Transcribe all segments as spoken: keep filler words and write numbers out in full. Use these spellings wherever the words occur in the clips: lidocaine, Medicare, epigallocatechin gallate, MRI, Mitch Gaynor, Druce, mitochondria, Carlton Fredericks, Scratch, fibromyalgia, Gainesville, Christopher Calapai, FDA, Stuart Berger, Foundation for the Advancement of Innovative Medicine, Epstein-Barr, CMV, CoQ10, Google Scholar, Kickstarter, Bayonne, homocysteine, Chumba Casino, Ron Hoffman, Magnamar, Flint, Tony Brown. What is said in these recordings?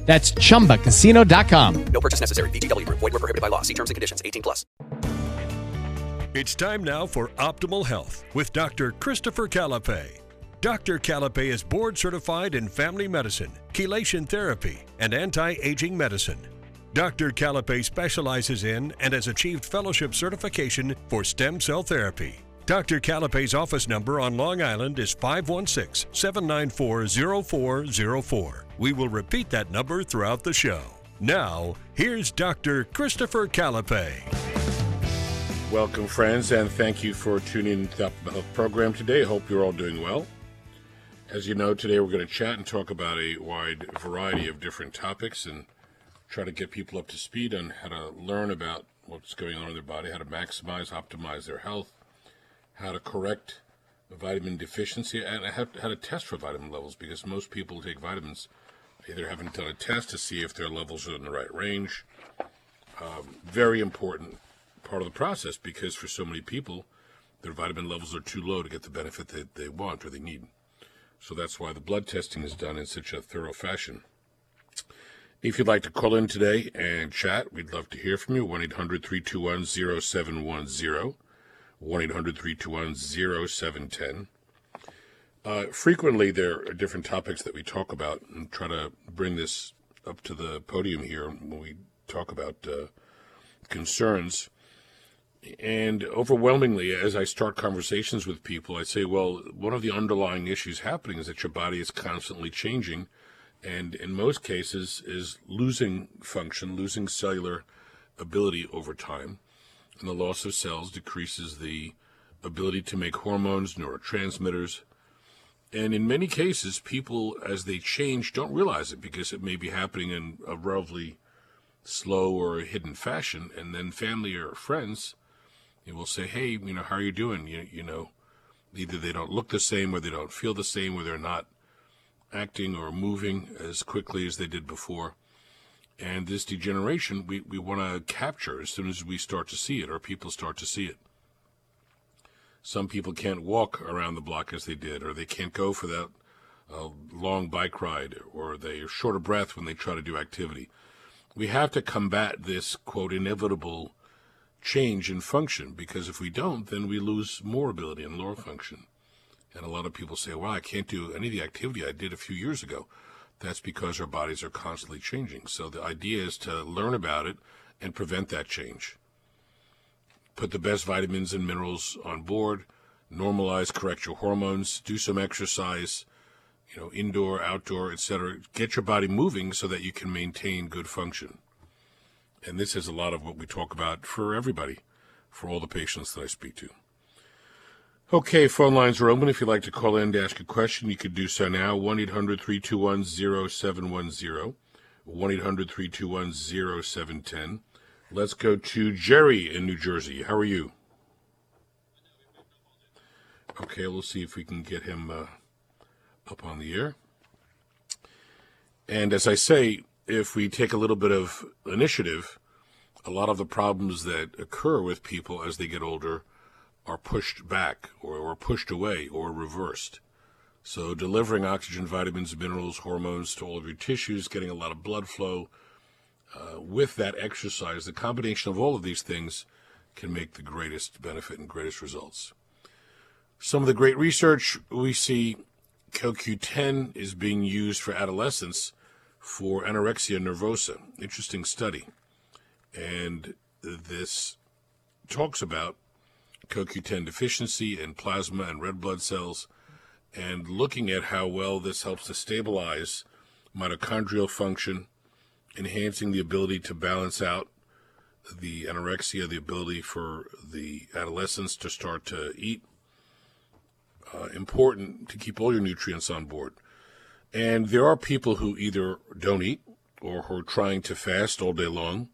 That's chumba casino dot com. No purchase necessary. V G W Group. Void where prohibited by law. See terms and conditions. eighteen plus. It's time now for Optimal Health with Doctor Christopher Calapai. Doctor Calapai is board certified in family medicine, chelation therapy, and anti-aging medicine. Doctor Calapai specializes in and has achieved fellowship certification for stem cell therapy. Doctor Calapai's office number on Long Island is five one six, seven nine four, zero four zero four. We will repeat that number throughout the show. Now, here's Doctor Christopher Calapai. Welcome, friends, and thank you for tuning in to the Optimal Health program today. I hope you're all doing well. As you know, today we're going to chat and talk about a wide variety of different topics and try to get people up to speed on how to learn about what's going on in their body, how to maximize, optimize their health, how to correct vitamin deficiency, and how to test for vitamin levels, because most people who take vitamins either haven't done a test to see if their levels are in the right range. Um, very important part of the process, because for so many people, their vitamin levels are too low to get the benefit that they want or they need. So that's why the blood testing is done in such a thorough fashion. If you'd like to call in today and chat, we'd love to hear from you. one eight hundred, three two one, zero seven one zero. one eight hundred, three two one, zero seven one zero. Uh, frequently, there are different topics that we talk about and try to bring this up to the podium here when we talk about uh, concerns. And overwhelmingly, as I start conversations with people, I say, well, one of the underlying issues happening is that your body is constantly changing and, in most cases, is losing function, losing cellular ability over time. And the loss of cells decreases the ability to make hormones, neurotransmitters. And in many cases, people, as they change, don't realize it because it may be happening in a relatively slow or hidden fashion. And then family or friends, they will say, hey, you know, how are you doing? You, you know, either they don't look the same or they don't feel the same or they're not acting or moving as quickly as they did before. And this degeneration, we, we want to capture as soon as we start to see it, or people start to see it. Some people can't walk around the block as they did, or they can't go for that uh, long bike ride, or they are short of breath when they try to do activity. We have to combat this, quote, inevitable change in function, because if we don't, then we lose more ability and lower function. And a lot of people say, well, I can't do any of the activity I did a few years ago. That's because our bodies are constantly changing. So the idea is to learn about it and prevent that change. Put the best vitamins and minerals on board, normalize, correct your hormones, do some exercise, you know, indoor, outdoor, et cetera. Get your body moving so that you can maintain good function. And this is a lot of what we talk about for everybody, for all the patients that I speak to. Okay, phone lines are open. If you'd like to call in to ask a question, you could do so now. one eight hundred, three two one, zero seven one zero. one eight hundred, three two one, zero seven one zero. Let's go to Jerry in New Jersey. How are you? Okay, we'll see if we can get him uh, up on the air. And as I say, if we take a little bit of initiative, a lot of the problems that occur with people as they get older are pushed back or, or pushed away or reversed. So delivering oxygen, vitamins, minerals, hormones to all of your tissues, getting a lot of blood flow uh, with that exercise, the combination of all of these things can make the greatest benefit and greatest results. Some of the great research we see, Co Q ten is being used for adolescents for anorexia nervosa. Interesting study. And this talks about Co Q ten deficiency in plasma and red blood cells, and looking at how well this helps to stabilize mitochondrial function, enhancing the ability to balance out the anorexia, the ability for the adolescents to start to eat. Uh, important to keep all your nutrients on board. And there are people who either don't eat or who are trying to fast all day long,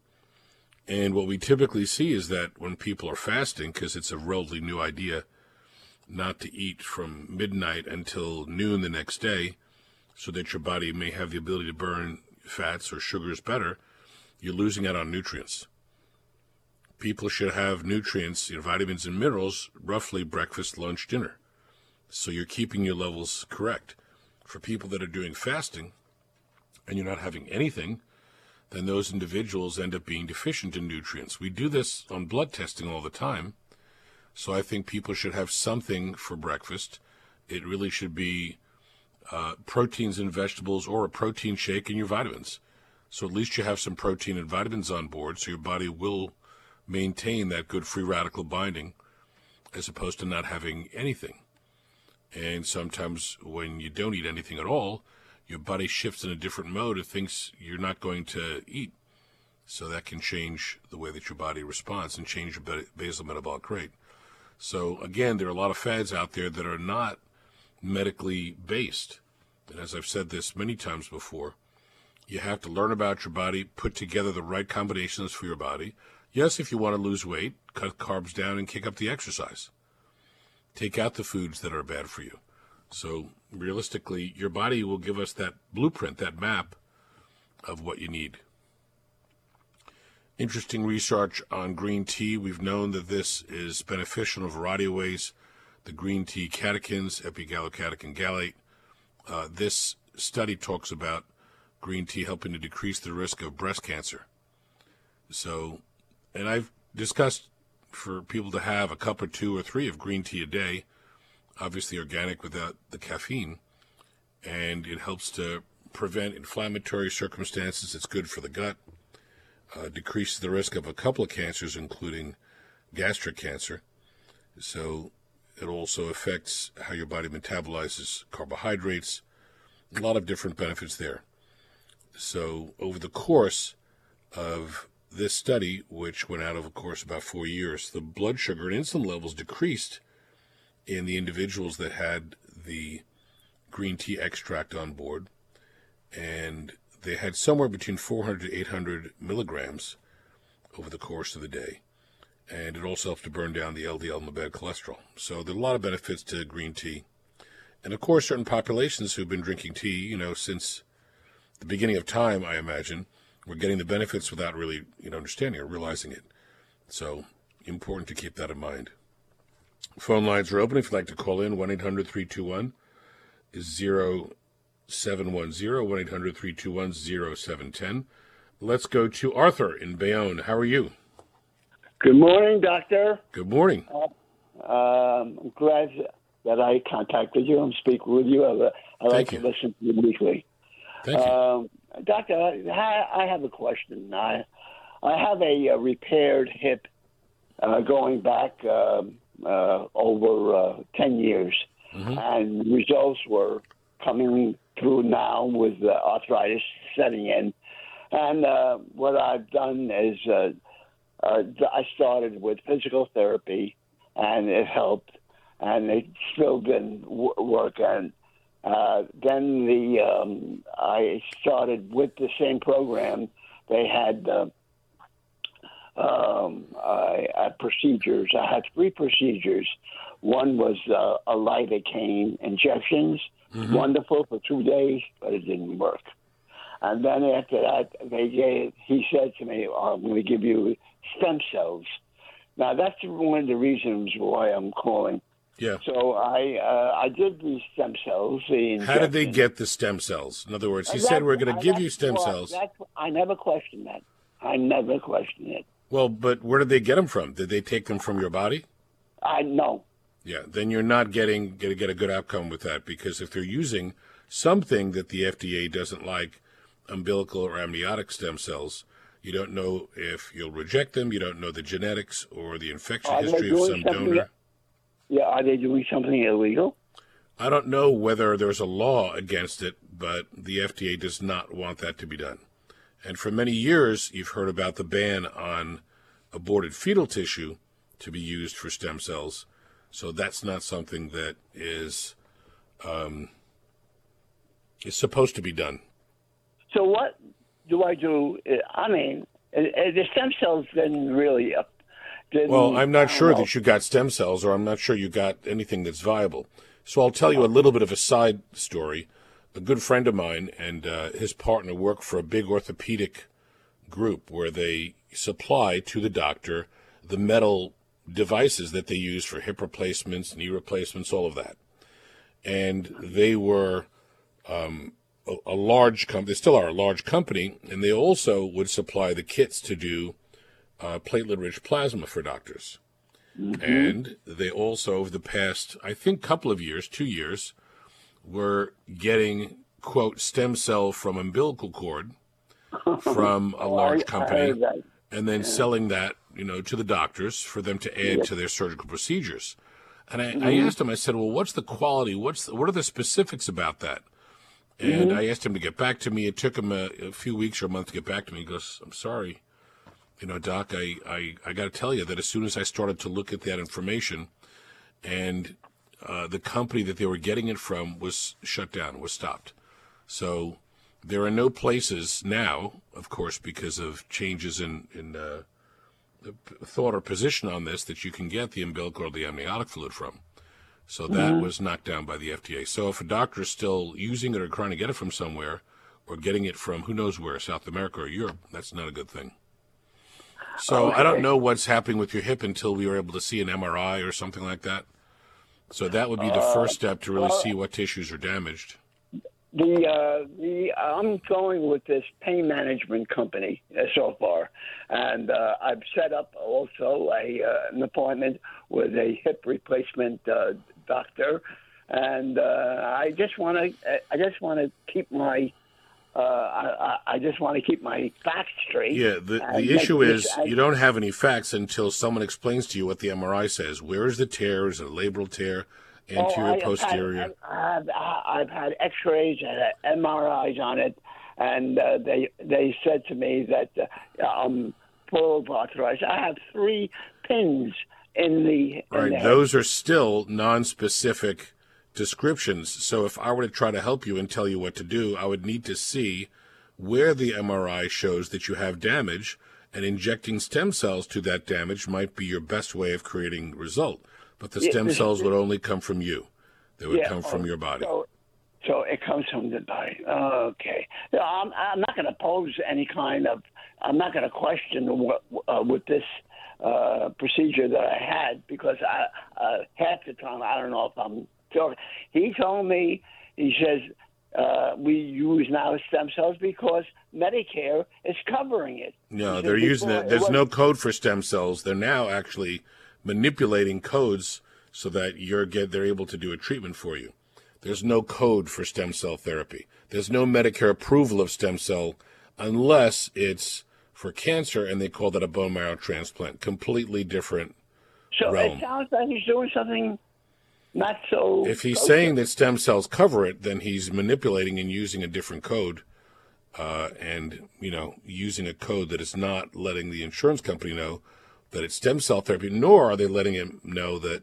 And what we typically see is that when people are fasting, because it's a relatively new idea not to eat from midnight until noon the next day, so that your body may have the ability to burn fats or sugars better, you're losing out on nutrients. People should have nutrients, you know, vitamins and minerals, roughly breakfast, lunch, dinner. So you're keeping your levels correct. For people that are doing fasting and you're not having anything, then those individuals end up being deficient in nutrients. We do this on blood testing all the time. So I think people should have something for breakfast. It really should be uh, proteins and vegetables, or a protein shake and your vitamins. So at least you have some protein and vitamins on board, so your body will maintain that good free radical binding, as opposed to not having anything. And sometimes when you don't eat anything at all, your body shifts in a different mode. It thinks you're not going to eat. So that can change the way that your body responds and change your basal metabolic rate. So again, there are a lot of fads out there that are not medically based. And as I've said this many times before, you have to learn about your body, put together the right combinations for your body. Yes, if you want to lose weight, cut carbs down and kick up the exercise. Take out the foods that are bad for you. So realistically, your body will give us that blueprint, that map of what you need. Interesting research on green tea. We've known that this is beneficial in a variety of ways. The green tea catechins, epigallocatechin gallate. Uh, this study talks about green tea helping to decrease the risk of breast cancer. So, and I've discussed for people to have a cup or two or three of green tea a day, obviously organic without the caffeine, and it helps to prevent inflammatory circumstances. It's good for the gut, uh, decreases the risk of a couple of cancers, including gastric cancer. So it also affects how your body metabolizes carbohydrates, a lot of different benefits there. So over the course of this study, which went out of course about four years, the blood sugar and insulin levels decreased in the individuals that had the green tea extract on board, and they had somewhere between four hundred to eight hundred milligrams over the course of the day, and it also helps to burn down the L D L and the bad cholesterol. So there are a lot of benefits to green tea. And of course, certain populations who've been drinking tea, you know, since the beginning of time, I imagine, were getting the benefits without really, you know, understanding or realizing it. So important to keep that in mind. Phone lines are open. If you'd like to call in, one eight hundred three two one oh seven one oh, one eight hundred three two one oh seven one oh. Let's go to Arthur in Bayonne. How are you? Good morning, doctor. Good morning. Uh, um, I'm glad that I contacted you and speak with you. I, I like you. to listen to you weekly. Thank you. Um, doctor, I have a question. I, I have a repaired hip uh, going back... Um, Uh, over uh, ten years, mm-hmm. and results were coming through now with uh, arthritis setting in. And uh, what I've done is uh, uh, I started with physical therapy, and it helped, and it still didn't w- work. And uh, then the um, I started with the same program. They had... Uh, Um, I, I procedures. I had three procedures. One was uh, a lidocaine injections. Mm-hmm. Wonderful for two days, but it didn't work. And then after that, they gave, he said to me, oh, I'm going to give you stem cells. Now, that's one of the reasons why I'm calling. Yeah. So I uh, I did these stem cells. The How did they get the stem cells? In other words, he said, we're going to give you stem cells. That's, I never questioned that. I never questioned it. Well, but where did they get them from? Did they take them from your body? I uh, no. Yeah, then you're not getting going to get a good outcome with that, because if they're using something that the F D A doesn't like, umbilical or amniotic stem cells, you don't know if you'll reject them. You don't know the genetics or the infection are history of some donor. Yeah, are they doing something illegal? I don't know whether there's a law against it, but the F D A does not want that to be done. And for many years, you've heard about the ban on aborted fetal tissue to be used for stem cells. So that's not something that is um, is supposed to be done. So what do I do? I mean, And, and the stem cells didn't really up. Didn't, well, I'm not sure know. that you got stem cells, or I'm not sure you got anything that's viable. So I'll tell you a little bit of a side story. A good friend of mine and uh, his partner work for a big orthopedic group where they supply to the doctor the metal devices that they use for hip replacements, knee replacements, all of that. And they were um, a, a large company, they still are a large company, and they also would supply the kits to do uh, platelet-rich plasma for doctors. Mm-hmm. And they also, over the past, I think, couple of years, two years, were getting, quote, stem cell from umbilical cord from a large company and then selling that, you know, to the doctors for them to add to their surgical procedures. And I, mm-hmm. I asked him, I said, well, what's the quality? What's the, what are the specifics about that? And mm-hmm. I asked him to get back to me. It took him a, a few weeks or a month to get back to me. He goes, I'm sorry. You know, Doc, I, I, I got to tell you that as soon as I started to look at that information and uh, the company that they were getting it from was shut down, was stopped. So there are no places now, of course, because of changes in, in uh, thought or position on this, that you can get the umbilical or the amniotic fluid from. So that mm-hmm. was knocked down by the F D A. So if a doctor is still using it or trying to get it from somewhere or getting it from who knows where, South America or Europe, that's not a good thing. So okay. I don't know what's happening with your hip until we were able to see an M R I or something like that. So that would be the uh, first step to really uh, see what tissues are damaged. The uh, the I'm going with this pain management company uh, so far, and uh, I've set up also a uh, an appointment with a hip replacement uh, doctor, and uh, I just want to I just want to keep my. Uh, I, I just want to keep my facts straight. Yeah, the, the issue is I, you don't have any facts until someone explains to you what the M R I says. Where is the tear? Is it a labral tear, anterior, oh, posterior? Had, I've, I've had X-rays and M R Is on it, and uh, they they said to me that uh, I'm full of arthritis. I have three pins in the. In right, the those head. Are still non-specific descriptions. So if I were to try to help you and tell you what to do, I would need to see where the M R I shows that you have damage, and injecting stem cells to that damage might be your best way of creating result. But the stem yeah, cells would only come from you. They would yeah, come from your body. So, so it comes from the body. Okay. Now, I'm, I'm not going to pose any kind of, I'm not going to question what, uh, with this uh, procedure that I had, because I uh, half the time, I don't know if I'm So he told me, he says, uh, we use now stem cells because Medicare is covering it. No, says, they're using it. There's it no code for stem cells. They're now actually manipulating codes so that you're get they're able to do a treatment for you. There's no code for stem cell therapy. There's no Medicare approval of stem cell unless it's for cancer, and they call that a bone marrow transplant. Completely different So realm. It sounds like he's doing something... Not so. If he's saying that stem cells cover it, then he's manipulating and using a different code, uh, and you know, using a code that is not letting the insurance company know that it's stem cell therapy, nor are they letting him know that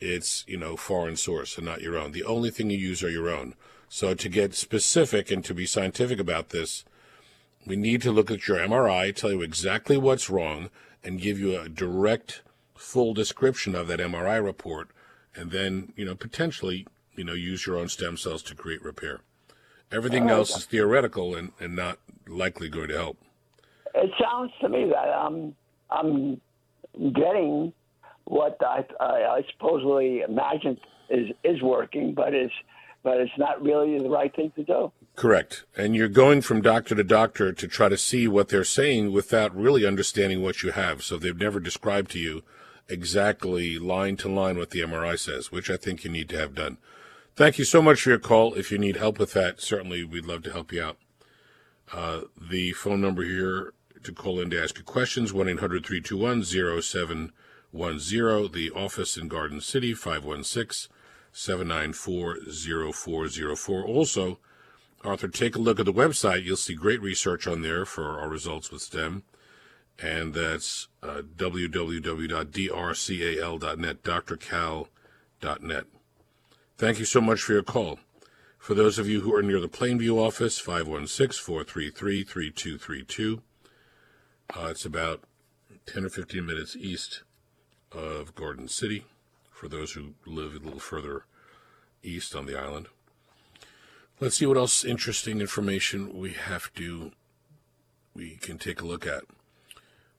it's, you know, foreign source and not your own. The only thing you use are your own. So to get specific and to be scientific about this, we need to look at your M R I, tell you exactly what's wrong, and give you a direct, full description of that M R I report. And then, you know, potentially, you know, use your own stem cells to create repair. Everything oh, else is theoretical and, and not likely going to help. It sounds to me that I'm, I'm getting what I, I, I supposedly imagined is, is working, but it's, but it's not really the right thing to do. Correct. And you're going from doctor to doctor to try to see what they're saying without really understanding what you have. So they've never described to you exactly line to line what the M R I says, which I think you need to have done. Thank you so much for your call. If you need help with that, certainly we'd love to help you out. Uh, the phone number here to call in to ask your questions, one eight hundred, three two one, zero seven one zero. The office in Garden City, five one six, seven nine four, zero four zero four. Also, Arthur, take a look at the website. You'll see great research on there for our results with STEM. And that's uh, w w w dot d r cal dot net, d r cal dot net. Thank you so much for your call. For those of you who are near the Plainview office, five one six, four three three, three two three two. Uh, it's about ten or fifteen minutes east of Garden City, for those who live a little further east on the island. Let's see what else interesting information we have to, we can take a look at.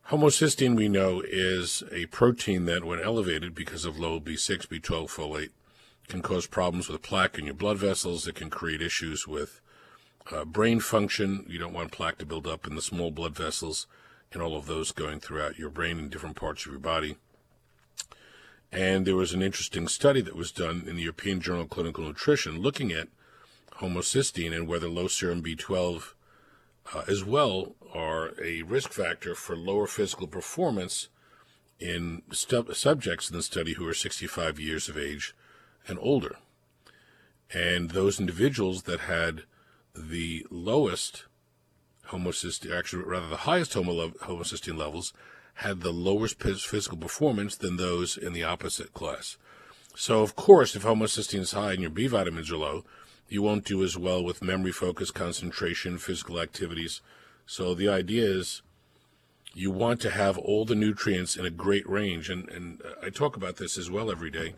Homocysteine, we know, is a protein that, when elevated because of low B six, B twelve, folate, can cause problems with plaque in your blood vessels. It can create issues with uh, brain function. You don't want plaque to build up in the small blood vessels and all of those going throughout your brain and different parts of your body. And there was an interesting study that was done in the European Journal of Clinical Nutrition looking at homocysteine and whether low serum B twelve uh, as well are a risk factor for lower physical performance in stu- subjects in the study who are sixty-five years of age and older. And those individuals that had the lowest homocysteine, actually rather the highest homo- homocysteine levels, had the lowest physical performance than those in the opposite class. So, of course, if homocysteine is high and your B vitamins are low, you won't do as well with memory, focus, concentration, physical activities. So the idea is you want to have all the nutrients in a great range. And, and I talk about this as well every day.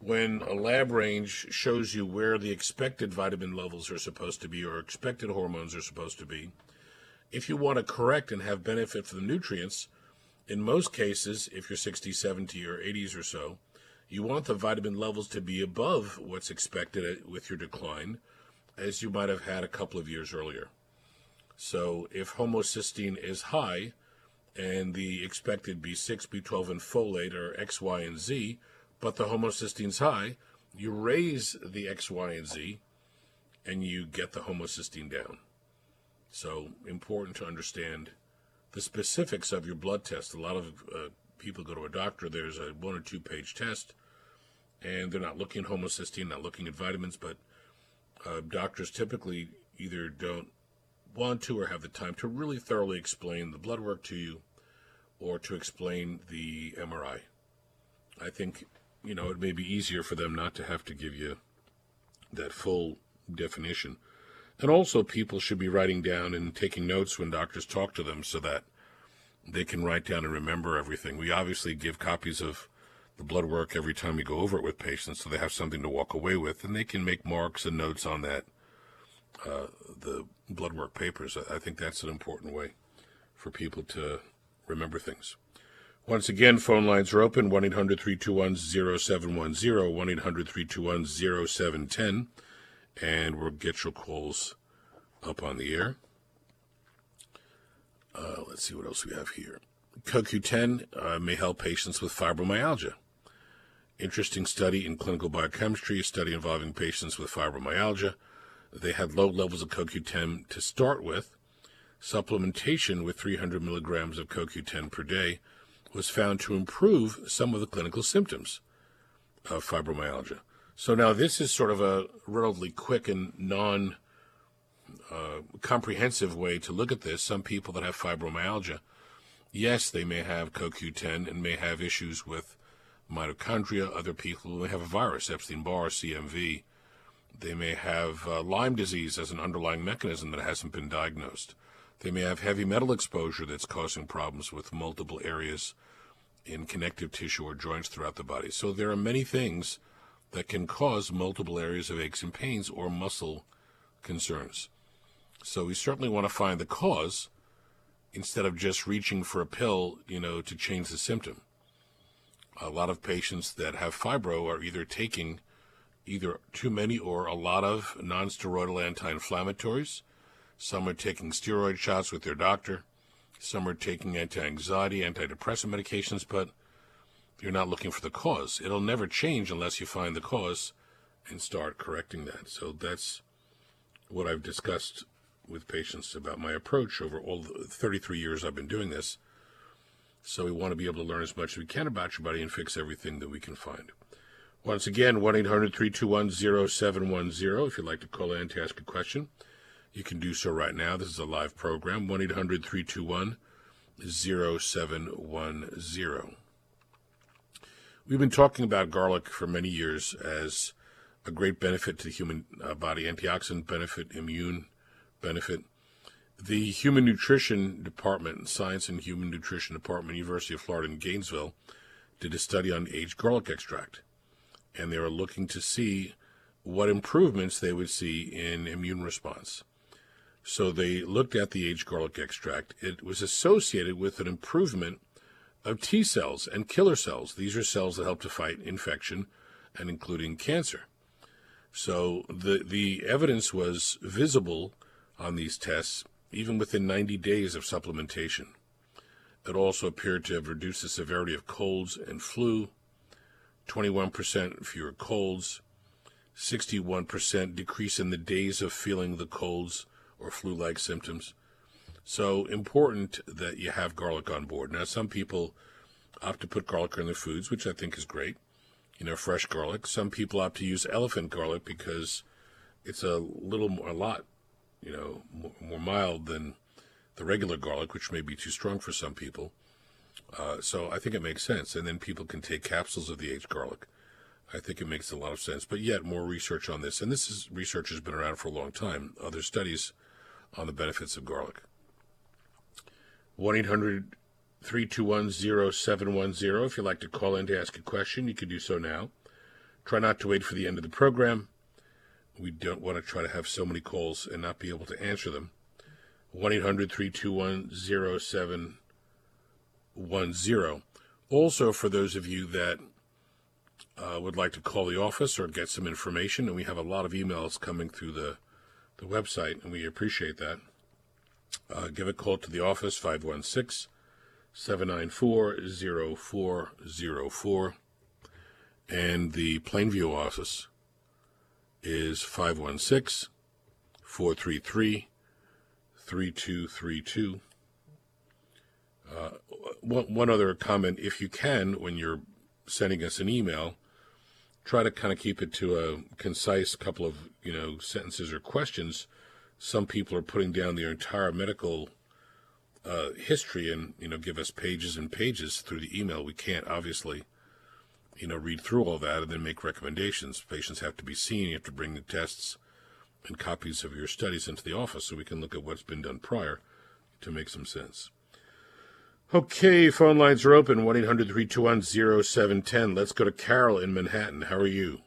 When a lab range shows you where the expected vitamin levels are supposed to be or expected hormones are supposed to be, if you want to correct and have benefit for the nutrients, in most cases, if you're sixty, seventy, or eighties or so, you want the vitamin levels to be above what's expected with your decline, as you might have had a couple of years earlier. So if homocysteine is high and the expected B six, B twelve, and folate are X, Y, and Z, but the homocysteine's high, you raise the X, Y, and Z, and you get the homocysteine down. So important to understand the specifics of your blood test. A lot of uh, people go to a doctor, there's a one or two page test, and they're not looking at homocysteine, not looking at vitamins, but uh, doctors typically either don't want to or have the time to really thoroughly explain the blood work to you or to explain the M R I. I think, you know, it may be easier for them not to have to give you that full definition. And also, people should be writing down and taking notes when doctors talk to them so that they can write down and remember everything. We obviously give copies of the blood work every time we go over it with patients, so they have something to walk away with, and they can make marks and notes on that, uh, the blood work papers. I think that's an important way for people to remember things. Once again, phone lines are open, one eight hundred, three two one, zero seven one zero, one eight hundred, three two one, zero seven one zero. And we'll get your calls up on the air. Uh, let's see what else we have here. CoQ ten uh, may help patients with fibromyalgia. Interesting study in clinical biochemistry, a study involving patients with fibromyalgia. They had low levels of CoQ ten to start with. Supplementation with three hundred milligrams of CoQ ten per day was found to improve some of the clinical symptoms of fibromyalgia. So now this is sort of a relatively quick and non-comprehensive uh, way to look at this. Some people that have fibromyalgia, yes, they may have CoQ ten and may have issues with mitochondria. Other people may have a virus, Epstein-Barr, C M V. They may have uh, Lyme disease as an underlying mechanism that hasn't been diagnosed. They may have heavy metal exposure that's causing problems with multiple areas in connective tissue or joints throughout the body. So there are many things that can cause multiple areas of aches and pains or muscle concerns. So we certainly want to find the cause instead of just reaching for a pill, you know, to change the symptom. A lot of patients that have fibro are either taking either too many or a lot of non-steroidal anti-inflammatories. Some are taking steroid shots with their doctor. Some are taking anti-anxiety, antidepressant medications, but you're not looking for the cause. It'll never change unless you find the cause and start correcting that. So that's what I've discussed with patients about my approach over all the thirty-three years I've been doing this. So we want to be able to learn as much as we can about your body and fix everything that we can find. Once again, one eight hundred, three two one, zero seven one zero. If you'd like to call in to ask a question, you can do so right now. This is a live program, one eight hundred, three two one, zero seven one zero. We've been talking about garlic for many years as a great benefit to the human body, antioxidant benefit, immune benefit. The Human Nutrition Department, Science and Human Nutrition Department, University of Florida in Gainesville, did a study on aged garlic extract, and they were looking to see what improvements they would see in immune response. So they looked at the aged garlic extract. It was associated with an improvement of T cells and killer cells. These are cells that help to fight infection and including cancer. So the the evidence was visible on these tests, even within ninety days of supplementation. It also appeared to have reduced the severity of colds and flu, twenty-one percent fewer colds, sixty-one percent decrease in the days of feeling the colds or flu-like symptoms. So important that you have garlic on board. Now, some people opt to put garlic in their foods, which I think is great, you know, fresh garlic. Some people opt to use elephant garlic because it's a little more, a lot, you know, more, more mild than the regular garlic, which may be too strong for some people. Uh, so I think it makes sense. And then people can take capsules of the aged garlic. I think it makes a lot of sense. But yet more research on this. And this is research has been around for a long time. Other studies on the benefits of garlic. one eight hundred, three two one, zero seven one zero. If you'd like to call in to ask a question, you can do so now. Try not to wait for the end of the program. We don't want to try to have so many calls and not be able to answer them. one eight hundred, three two one, zero seven one zero. Also, for those of you that uh, would like to call the office or get some information, and we have a lot of emails coming through the, the website, and we appreciate that. Uh, give a call to the office, five one six, seven nine four, zero four zero four. And the Plainview office is five one six, four three three, three two three two. Uh, one, one other comment, if you can, when you're sending us an email, try to kind of keep it to a concise couple of, you know, sentences or questions. Some people are putting down their entire medical uh, history and, you know, give us pages and pages through the email. We can't obviously, you know, read through all that and then make recommendations. Patients have to be seen. You have to bring the tests and copies of your studies into the office so we can look at what's been done prior to make some sense. Okay, phone lines are open, one eight hundred, three two one, zero seven one zero. Let's go to Carol in Manhattan. How are you?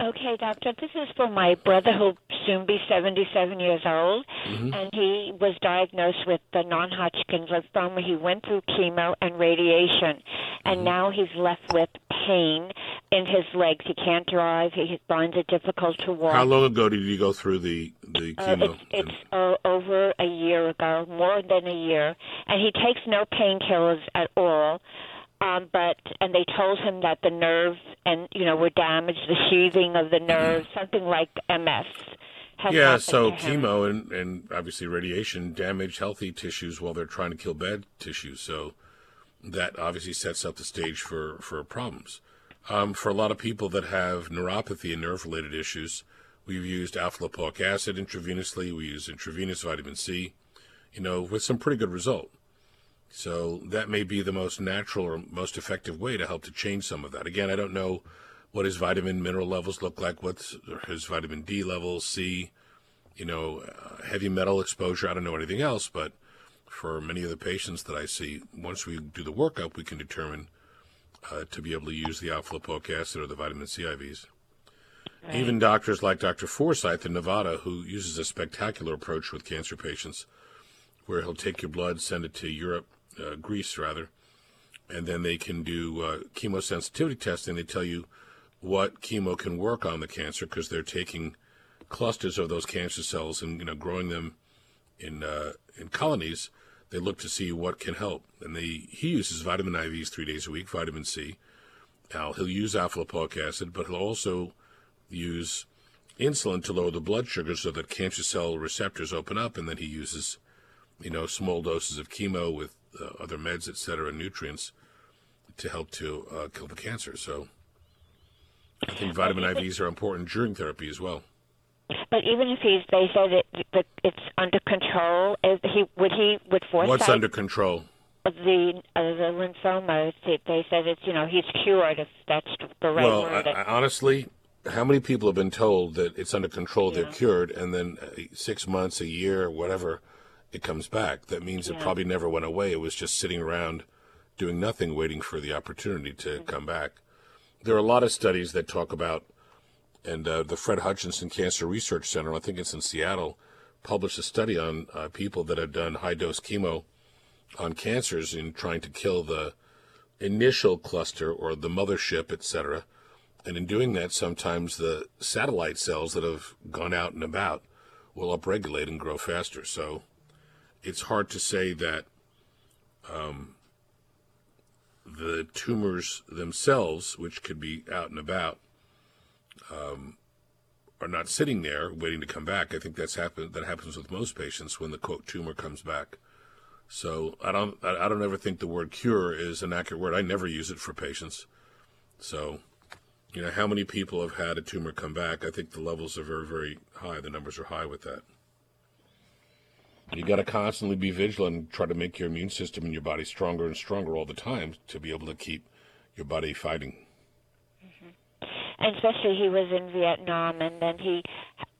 Okay, doctor, this is for my brother who will soon be seventy-seven years old, mm-hmm. and he was diagnosed with the non-Hodgkin's lymphoma. He went through chemo and radiation, and mm-hmm. now he's left with pain in his legs. He can't drive. His bones are difficult to walk. How long ago did you go through the, the chemo? Uh, it's it's uh, over a year ago, more than a year, and he takes no painkillers at all. Um, but and they told him that the nerves and you know were damaged, the sheathing of the nerves, something like M S. Yeah, so chemo and, and obviously radiation damage healthy tissues while they're trying to kill bad tissues. So that obviously sets up the stage for for problems. Um, for a lot of people that have neuropathy and nerve related issues, we've used alpha lipoic acid intravenously. We use intravenous vitamin C, you know, with some pretty good result. So that may be the most natural or most effective way to help to change some of that. Again, I don't know what his vitamin mineral levels look like, what's his vitamin D levels, C, you know, uh, heavy metal exposure. I don't know anything else, but for many of the patients that I see, once we do the workup, we can determine uh, to be able to use the alpha lipoic acid or the vitamin C I Vs. Right. Even doctors like Doctor Forsythe in Nevada, who uses a spectacular approach with cancer patients, where he'll take your blood, send it to Europe, Uh, Greece rather, and then they can do uh, chemosensitivity testing. They tell you what chemo can work on the cancer because they're taking clusters of those cancer cells and you know growing them in uh, in colonies. They look to see what can help, and they he uses vitamin I Vs three days a week, vitamin C. Now he'll use alpha lipoic acid, but he'll also use insulin to lower the blood sugar so that cancer cell receptors open up, and then he uses you know small doses of chemo with Uh, other meds, et cetera, nutrients to help to uh, kill the cancer. So I think vitamin I Vs are important during therapy as well. But even if he's, they said it, that it's under control, is he would he would Forsythe? What's under control? The uh, the lymphoma. They said it's you know he's cured if that's the right well, word. Well, honestly, how many people have been told that it's under control, yeah. they're cured, and then six months, a year, whatever. it comes back. That means yeah. it probably never went away. It was just sitting around doing nothing, waiting for the opportunity to mm-hmm. come back. There are a lot of studies that talk about, and uh, the Fred Hutchinson Cancer Research Center, I think it's in Seattle, published a study on uh, people that have done high-dose chemo on cancers in trying to kill the initial cluster or the mothership, et cetera. And in doing that, sometimes the satellite cells that have gone out and about will upregulate and grow faster. So it's hard to say that um, the tumors themselves, which could be out and about, um, are not sitting there waiting to come back. I think that's happened. That happens with most patients when the quote tumor comes back. So I don't. I don't ever think the word cure is an accurate word. I never use it for patients. So, you know, how many people have had a tumor come back? I think the levels are very, very high. The numbers are high with that. You got to constantly be vigilant and try to make your immune system and your body stronger and stronger all the time to be able to keep your body fighting. And especially he was in Vietnam, and then he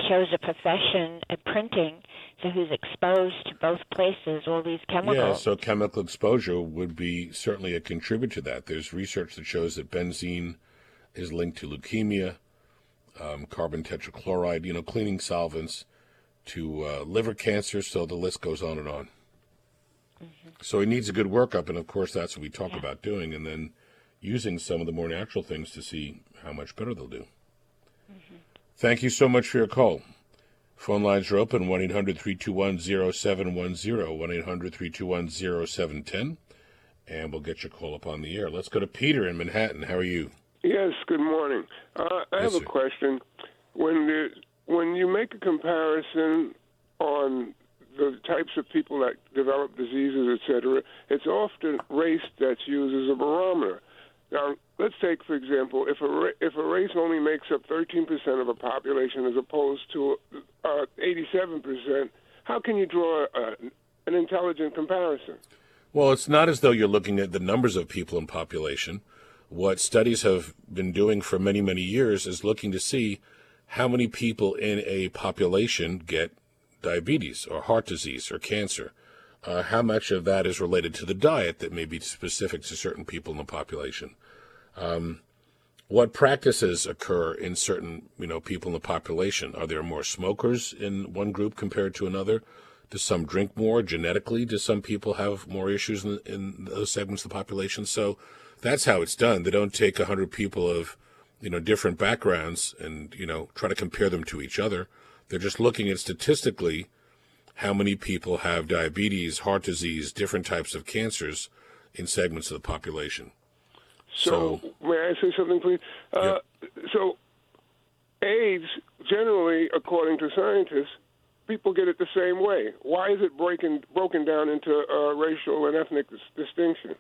chose a profession at printing, so he's exposed to both places, all these chemicals. Yeah, so chemical exposure would be certainly a contributor to that. There's research that shows that benzene is linked to leukemia, um, carbon tetrachloride, you know, cleaning solvents, to uh, liver cancer, so the list goes on and on. Mm-hmm. So he needs a good workup, and of course that's what we talk yeah. about doing, and then using some of the more natural things to see how much better they'll do. Mm-hmm. Thank you so much for your call. Phone lines are open, one eight hundred, three two one, zero seven one zero, one eight hundred, three two one, zero seven one zero, and we'll get your call up on the air. Let's go to Peter in Manhattan. How are you? Yes, good morning. Uh, I yes, have a sir. question. When, the, when you make a comparison on the types of people that develop diseases, et cetera, it's often race that's used as a barometer. Now, let's take, for example, if a, ra- if a race only makes up thirteen percent of a population as opposed to uh, eighty-seven percent, how can you draw a, an intelligent comparison? Well, it's not as though you're looking at the numbers of people in population. What studies have been doing for many, many years is looking to see how many people in a population get diabetes or heart disease or cancer. Uh, how much of that is related to the diet that may be specific to certain people in the population? Um, what practices occur in certain, you know, people in the population? Are there more smokers in one group compared to another? Do some drink more genetically? Do some people have more issues in, in those segments of the population? So that's how it's done. They don't take one hundred people of, you know, different backgrounds and, you know, try to compare them to each other. They're just looking at statistically how many people have diabetes, heart disease, different types of cancers in segments of the population. So, so may I say something, please? Uh, yeah. So AIDS, generally, according to scientists, people get it the same way. Why is it breaking, broken down into uh, racial and ethnic dis- distinction?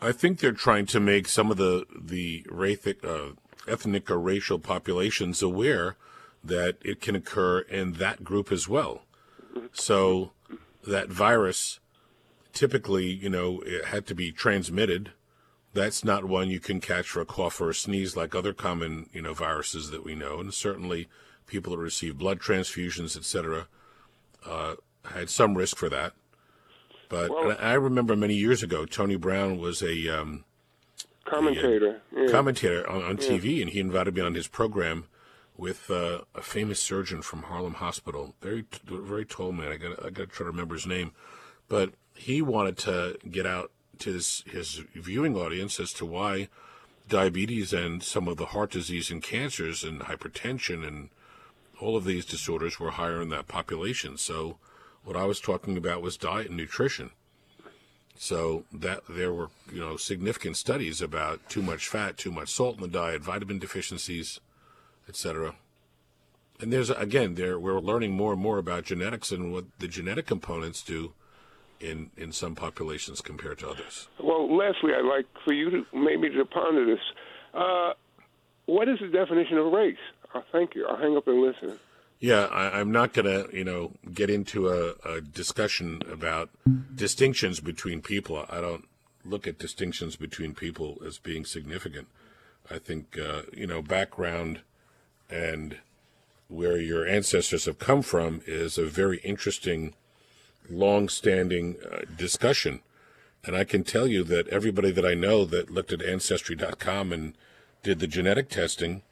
I think they're trying to make some of the, the rathic, uh, ethnic or racial populations aware that it can occur in that group as well. So that virus, typically, you know, it had to be transmitted. That's not one you can catch for a cough or a sneeze like other common, you know, viruses that we know. And certainly people that receive blood transfusions, et cetera, uh, had some risk for that. But well, I remember many years ago, Tony Brown was a um, commentator a, yeah. commentator on, on yeah. T V, and he invited me on his program with uh, a famous surgeon from Harlem Hospital, very, very tall man. I got, I got to try to remember his name, but he wanted to get out to his, his viewing audience as to why diabetes and some of the heart disease and cancers and hypertension and all of these disorders were higher in that population. So, what I was talking about was diet and nutrition. So that there were, you know, significant studies about too much fat, too much salt in the diet, vitamin deficiencies, et cetera. And there's, again, there we're learning more and more about genetics and what the genetic components do in, in some populations compared to others. Well, Leslie, I'd like for you to maybe to ponder this. Uh, what is the definition of race? Oh, thank you. I'll hang up and listen. Yeah, I, I'm not going to, you know, get into a, a discussion about distinctions between people. I don't look at distinctions between people as being significant. I think, uh, you know, background and where your ancestors have come from is a very interesting long-standing uh, discussion. And I can tell you that everybody that I know that looked at Ancestry dot com and did the genetic testing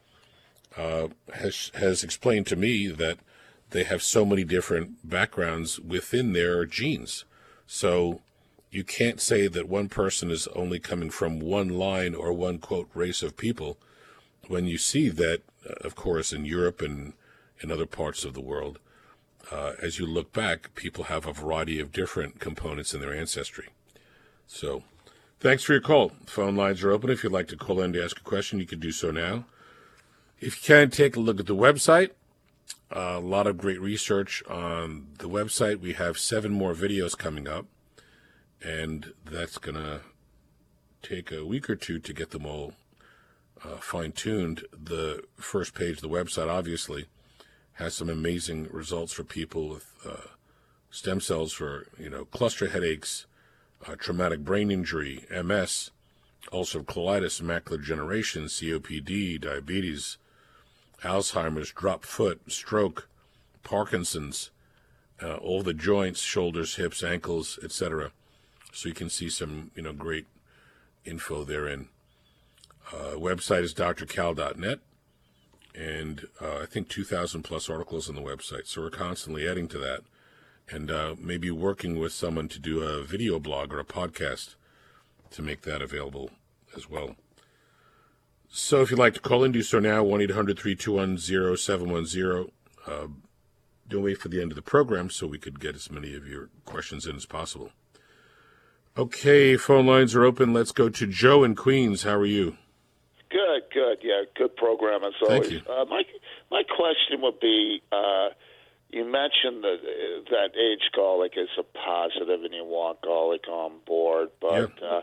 uh, has has explained to me that they have so many different backgrounds within their genes. So you can't say that one person is only coming from one line or one, quote, race of people when you see that, uh, of course, in Europe and in other parts of the world. Uh, as you look back, people have a variety of different components in their ancestry. So thanks for your call. Phone lines are open. If you'd like to call in to ask a question, you can do so now. If you can, take a look at the website. Uh, a lot of great research on the website. We have seven more videos coming up, and that's going to take a week or two to get them all uh, fine-tuned. The first page of the website, obviously, has some amazing results for people with uh, stem cells for, you know, cluster headaches, Uh, traumatic brain injury, M S, ulcerative colitis, macular degeneration, C O P D, diabetes, Alzheimer's, drop foot, stroke, Parkinson's, uh, all the joints, shoulders, hips, ankles, et cetera. So you can see some, you know, great info therein. Uh, website is d r cal dot net, and uh, I think two thousand plus articles on the website. So we're constantly adding to that. And uh, maybe working with someone to do a video blog or a podcast to make that available as well. So if you'd like to call in, do so now, one eight hundred three two one zero seven one zero. Uh, don't wait for the end of the program so we could get as many of your questions in as possible. Okay, phone lines are open. Let's go to Joe in Queens. How are you? Good, good. Yeah, good program as always. Thank you. Uh, my, my question would be... Uh, You mentioned that that age Gallic is a positive, and you want Gallic on board. But yeah. uh,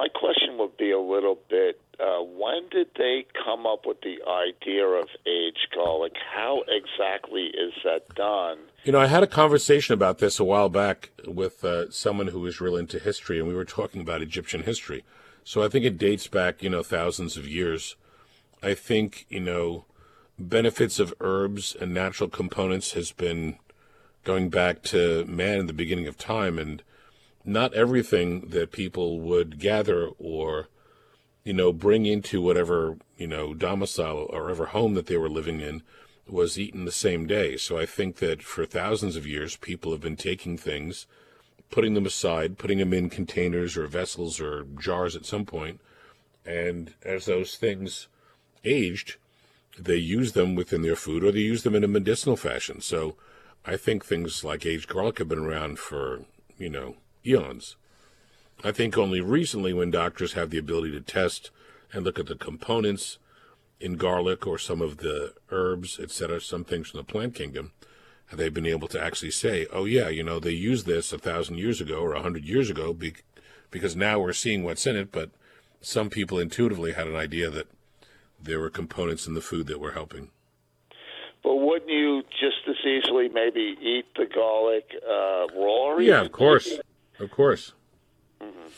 my question would be a little bit: uh, when did they come up with the idea of age Gallic? How exactly is that done? You know, I had a conversation about this a while back with uh, someone who was real into history, and we were talking about Egyptian history. So I think it dates back, you know, thousands of years. I think, you know. Benefits of herbs and natural components has been going back to man in the beginning of time, and not everything that people would gather or, you know, bring into whatever, you know, domicile or whatever home that they were living in was eaten the same day. So I think that for thousands of years, people have been taking things, putting them aside, putting them in containers or vessels or jars at some point, and as those things aged, they use them within their food, or they use them in a medicinal fashion. So I think things like aged garlic have been around for, you know, eons. I think only recently when doctors have the ability to test and look at the components in garlic or some of the herbs, et cetera, some things from the plant kingdom, have they been able to actually say, oh, yeah, you know, they used this a thousand years ago or a hundred years ago be- because now we're seeing what's in it. But some people intuitively had an idea that there were components in the food that were helping. But wouldn't you just as easily maybe eat the garlic uh, raw? Yeah, of course. Of course. Mm-hmm.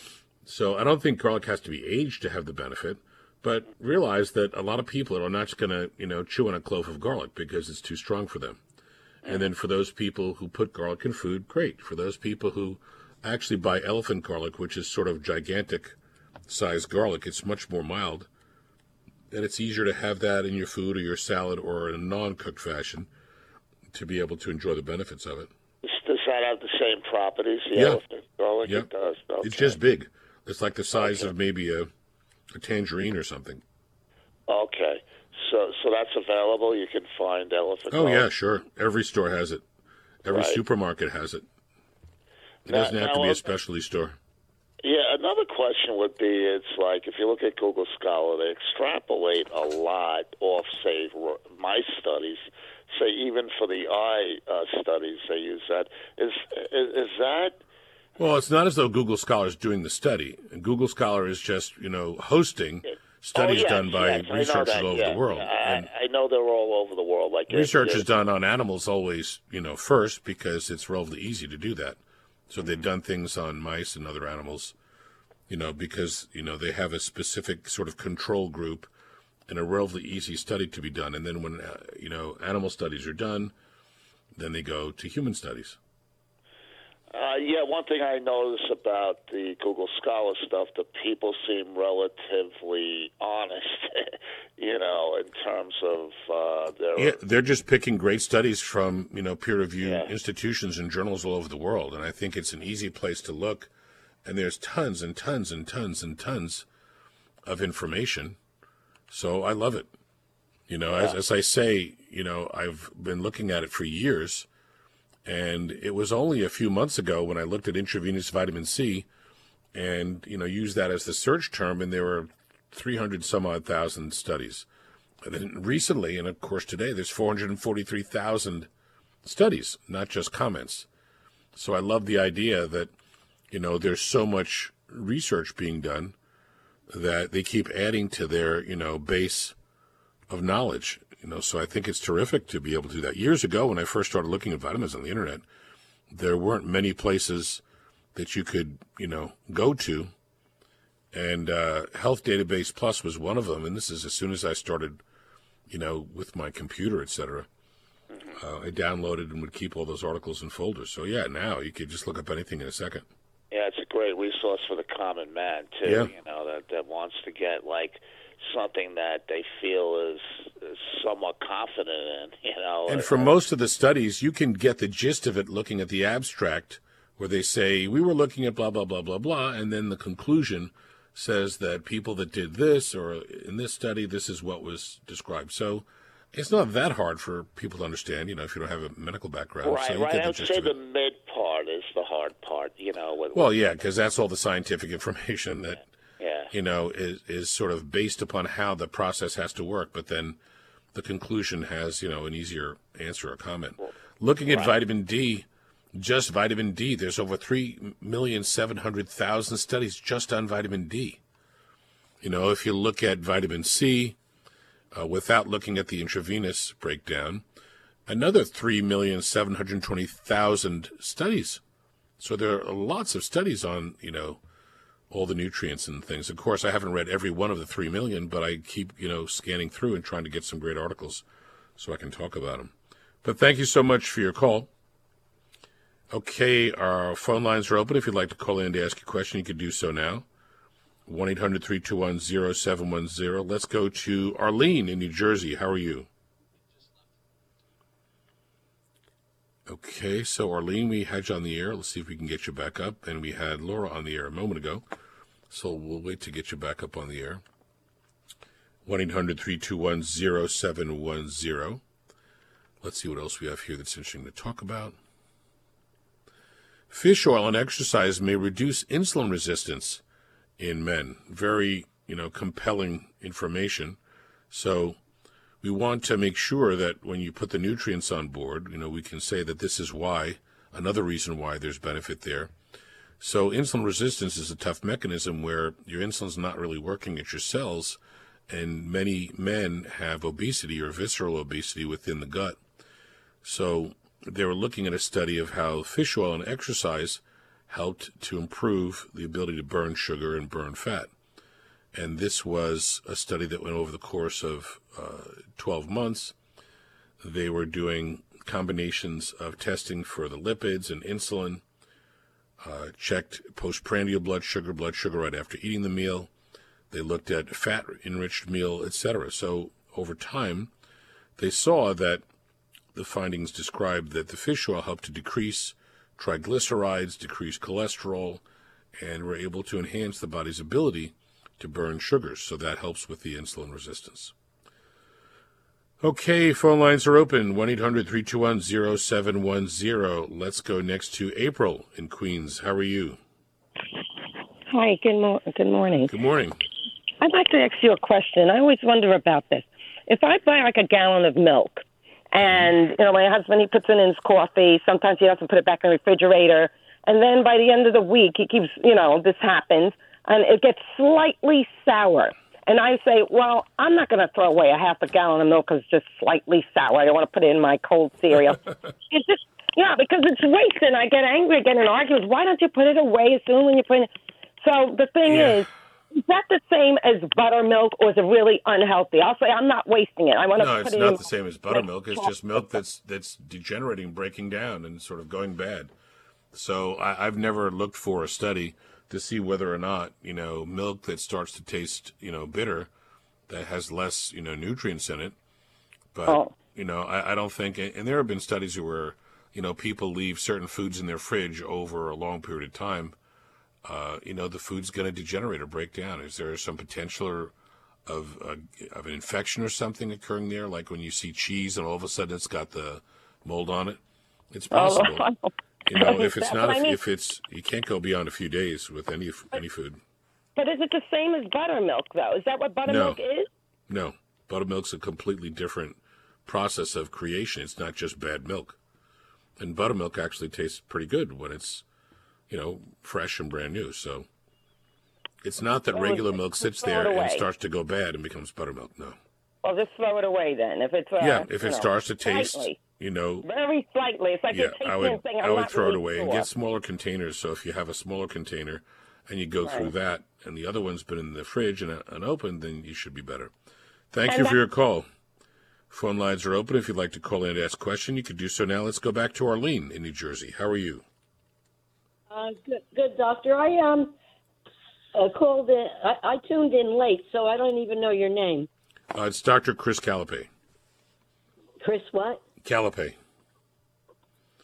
So I don't think garlic has to be aged to have the benefit, but realize that a lot of people are not just going to, you know, chew on a clove of garlic because it's too strong for them. Mm-hmm. And then for those people who put garlic in food, great. For those people who actually buy elephant garlic, which is sort of gigantic-sized garlic, it's much more mild. And it's easier to have that in your food or your salad or in a non-cooked fashion to be able to enjoy the benefits of it. Does that have the same properties? The yeah. Elephant garlic? Yeah. It does. Okay. It's just big. It's like the size okay. of maybe a, a tangerine or something. Okay. So so that's available? You can find elephant oh, garlic? Oh, yeah, sure. Every store has it. Every right. supermarket has it. It now, doesn't have now, to be a specialty store. Yeah, another question would be, it's like, if you look at Google Scholar, they extrapolate a lot off, say, my studies. Say, even for the eye uh, studies, they use that. Is, is is that... Well, it's not as though Google Scholar is doing the study. Google Scholar is just, you know, hosting studies oh, yes, done by yes, researchers all over yeah. the world. I, and I know they're all over the world. Like research is done on animals always, you know, first, because it's relatively easy to do that. So they've done things on mice and other animals, you know, because, you know, they have a specific sort of control group and a relatively easy study to be done. And then when, uh, you know, animal studies are done, then they go to human studies. Uh, yeah, one thing I notice about the Google Scholar stuff, the people seem relatively honest, you know, in terms of uh, their... Yeah, they're just picking great studies from, you know, peer-reviewed yeah. institutions and journals all over the world, and I think it's an easy place to look, and there's tons and tons and tons and tons of information, so I love it. You know, yeah. as, as I say, you know, I've been looking at it for years, and it was only a few months ago when I looked at intravenous vitamin C and, you know, used that as the search term, and there were three hundred some odd thousand studies. And then recently, and of course today, there's four hundred forty-three thousand studies, not just comments. So I love the idea that, you know, there's so much research being done that they keep adding to their, you know, base of knowledge. You know, so I think it's terrific to be able to do that. Years ago, when I first started looking at vitamins on the internet, there weren't many places that you could, you know, go to, and uh, Health Database Plus was one of them. And this is as soon as I started, you know, with my computer, et cetera. Uh, I downloaded and would keep all those articles in folders. So yeah, now you could just look up anything in a second. Yeah, it's a great resource for the common man too. Yeah. You know, that that wants to get like. something that they feel is, is somewhat confident in, you know. And for most of the studies, you can get the gist of it looking at the abstract where they say, we were looking at blah, blah, blah, blah, blah, and then the conclusion says that people that did this or in this study, this is what was described. So it's not that hard for people to understand, you know, if you don't have a medical background. Right, so right. I would say the mid part is the hard part, you know. With, well, yeah, because that's all the scientific information that... Yeah. You know, is is sort of based upon how the process has to work, but then the conclusion has, you know, an easier answer or comment. Well, looking at right. vitamin D, just vitamin D, there's over three million seven hundred thousand studies just on vitamin D. You know, if you look at vitamin C, uh, without looking at the intravenous breakdown, another three million seven hundred twenty thousand studies. So there are lots of studies on, you know, all the nutrients and things. Of course, I haven't read every one of the three million, but I keep, you know, scanning through and trying to get some great articles so I can talk about them. But thank you so much for your call. Okay, our phone lines are open. If you'd like to call in to ask a question, you can do so now. one eight hundred three two one zero seven one zero. Let's go to Arlene in New Jersey. How are you? Okay, so Arlene, we had you on the air. Let's see if we can get you back up. And we had Laura on the air a moment ago, so we'll wait to get you back up on the air. one eight hundred three two one zero seven one zero. Let's see what else we have here that's interesting to talk about. Fish oil and exercise may reduce insulin resistance in men. Very, you know, compelling information. So we want to make sure that when you put the nutrients on board, you know, we can say that this is why, another reason why there's benefit there. So insulin resistance is a tough mechanism where your insulin's not really working at your cells, and many men have obesity or visceral obesity within the gut. So they were looking at a study of how fish oil and exercise helped to improve the ability to burn sugar and burn fat. And this was a study that went over the course of uh, twelve months. They were doing combinations of testing for the lipids and insulin, uh, checked postprandial blood sugar, blood sugar right after eating the meal. They looked at fat-enriched meal, et cetera. So over time, they saw that the findings described that the fish oil helped to decrease triglycerides, decrease cholesterol, and were able to enhance the body's ability to burn sugars, so that helps with the insulin resistance. Okay, phone lines are open, one eight hundred three two one zero seven one zero. Let's go next to April in Queens. How are you? Hi, good, mo- good morning. Good morning. I'd like to ask you a question. I always wonder about this. If I buy like a gallon of milk, and you know, my husband, he puts it in his coffee, sometimes he doesn't put it back in the refrigerator, and then by the end of the week, he keeps, you know, this happens, and it gets slightly sour. And I say, well, I'm not going to throw away a half a gallon of milk because it's just slightly sour. I don't want to put it in my cold cereal. It's just, yeah, because it's wasting. I get angry again and argue, why don't you put it away as soon when you put it in? So the thing yeah. is, is that the same as buttermilk, or is it really unhealthy? I'll say I'm not wasting it. I want to no, put it's it not in the same as buttermilk. It's just milk that's that's degenerating, breaking down, and sort of going bad. So I, I've never looked for a study to see whether or not, you know, milk that starts to taste, you know, bitter, that has less, you know, nutrients in it. But, oh. you know, I, I don't think, and there have been studies where, you know, people leave certain foods in their fridge over a long period of time. Uh, you know, the food's going to degenerate or break down. Is there some potential or, of uh, of an infection or something occurring there? Like when you see cheese and all of a sudden it's got the mold on it? It's possible. Oh. You know, if it's not, if, I mean, if it's, you can't go beyond a few days with any any food. But is it the same as buttermilk, though? Is that what buttermilk no. is? No. Buttermilk's a completely different process of creation. It's not just bad milk. And buttermilk actually tastes pretty good when it's, you know, fresh and brand new. So it's not that regular milk sits there and starts to go bad and becomes buttermilk. No. Well, just throw it away then. If it's uh, yeah, if it starts to taste, you know, very slightly, it's like yeah, I would I would throw it away and get smaller containers. So if you have a smaller container and you go through that, and the other one's been in the fridge and unopened, then you should be better. Thank you for your call. Phone lines are open. If you'd like to call in and ask a question, you could do so now. Let's go back to Arlene in New Jersey. How are you? Uh, good, good, doctor. I um uh, called in. I, I tuned in late, so I don't even know your name. Uh, it's Doctor Chris Calapai. Chris what? Calapai.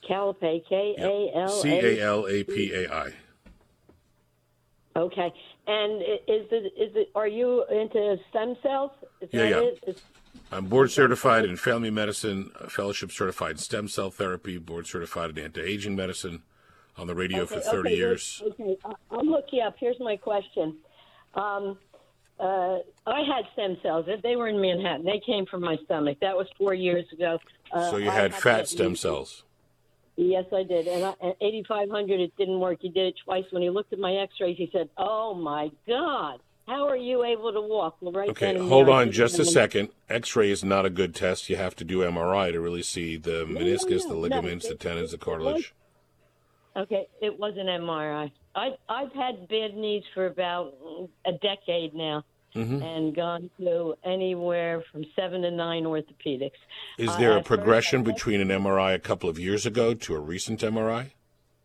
Calapai. K A L A P A I. C A L A P A I. Okay. And is it, is it, are you into stem cells? Is yeah, that yeah. It? Is, I'm board certified in family medicine, fellowship certified in stem cell therapy, board certified in anti-aging medicine, on the radio okay, for thirty okay, years. Okay, I'll look you up. Here's my question. Um, uh, I had stem cells. They were in Manhattan. They came from my stomach. That was four years ago. Uh, so you had, had fat stem cells. Yes, I did. And I, at eighty-five hundred, it didn't work. He did it twice. When he looked at my x-rays, he said, oh, my God. How are you able to walk? Well, right okay, hold on just a second. X-ray is not a good test. You have to do M R I to really see the meniscus, no, no, no. the ligaments, no, it, the tendons, the cartilage. Okay, it was an M R I. I, I've had bad knees for about a decade now mm-hmm. and gone to anywhere from seven to nine orthopedics. Is there uh, a progression between an M R I a couple of years ago to a recent M R I?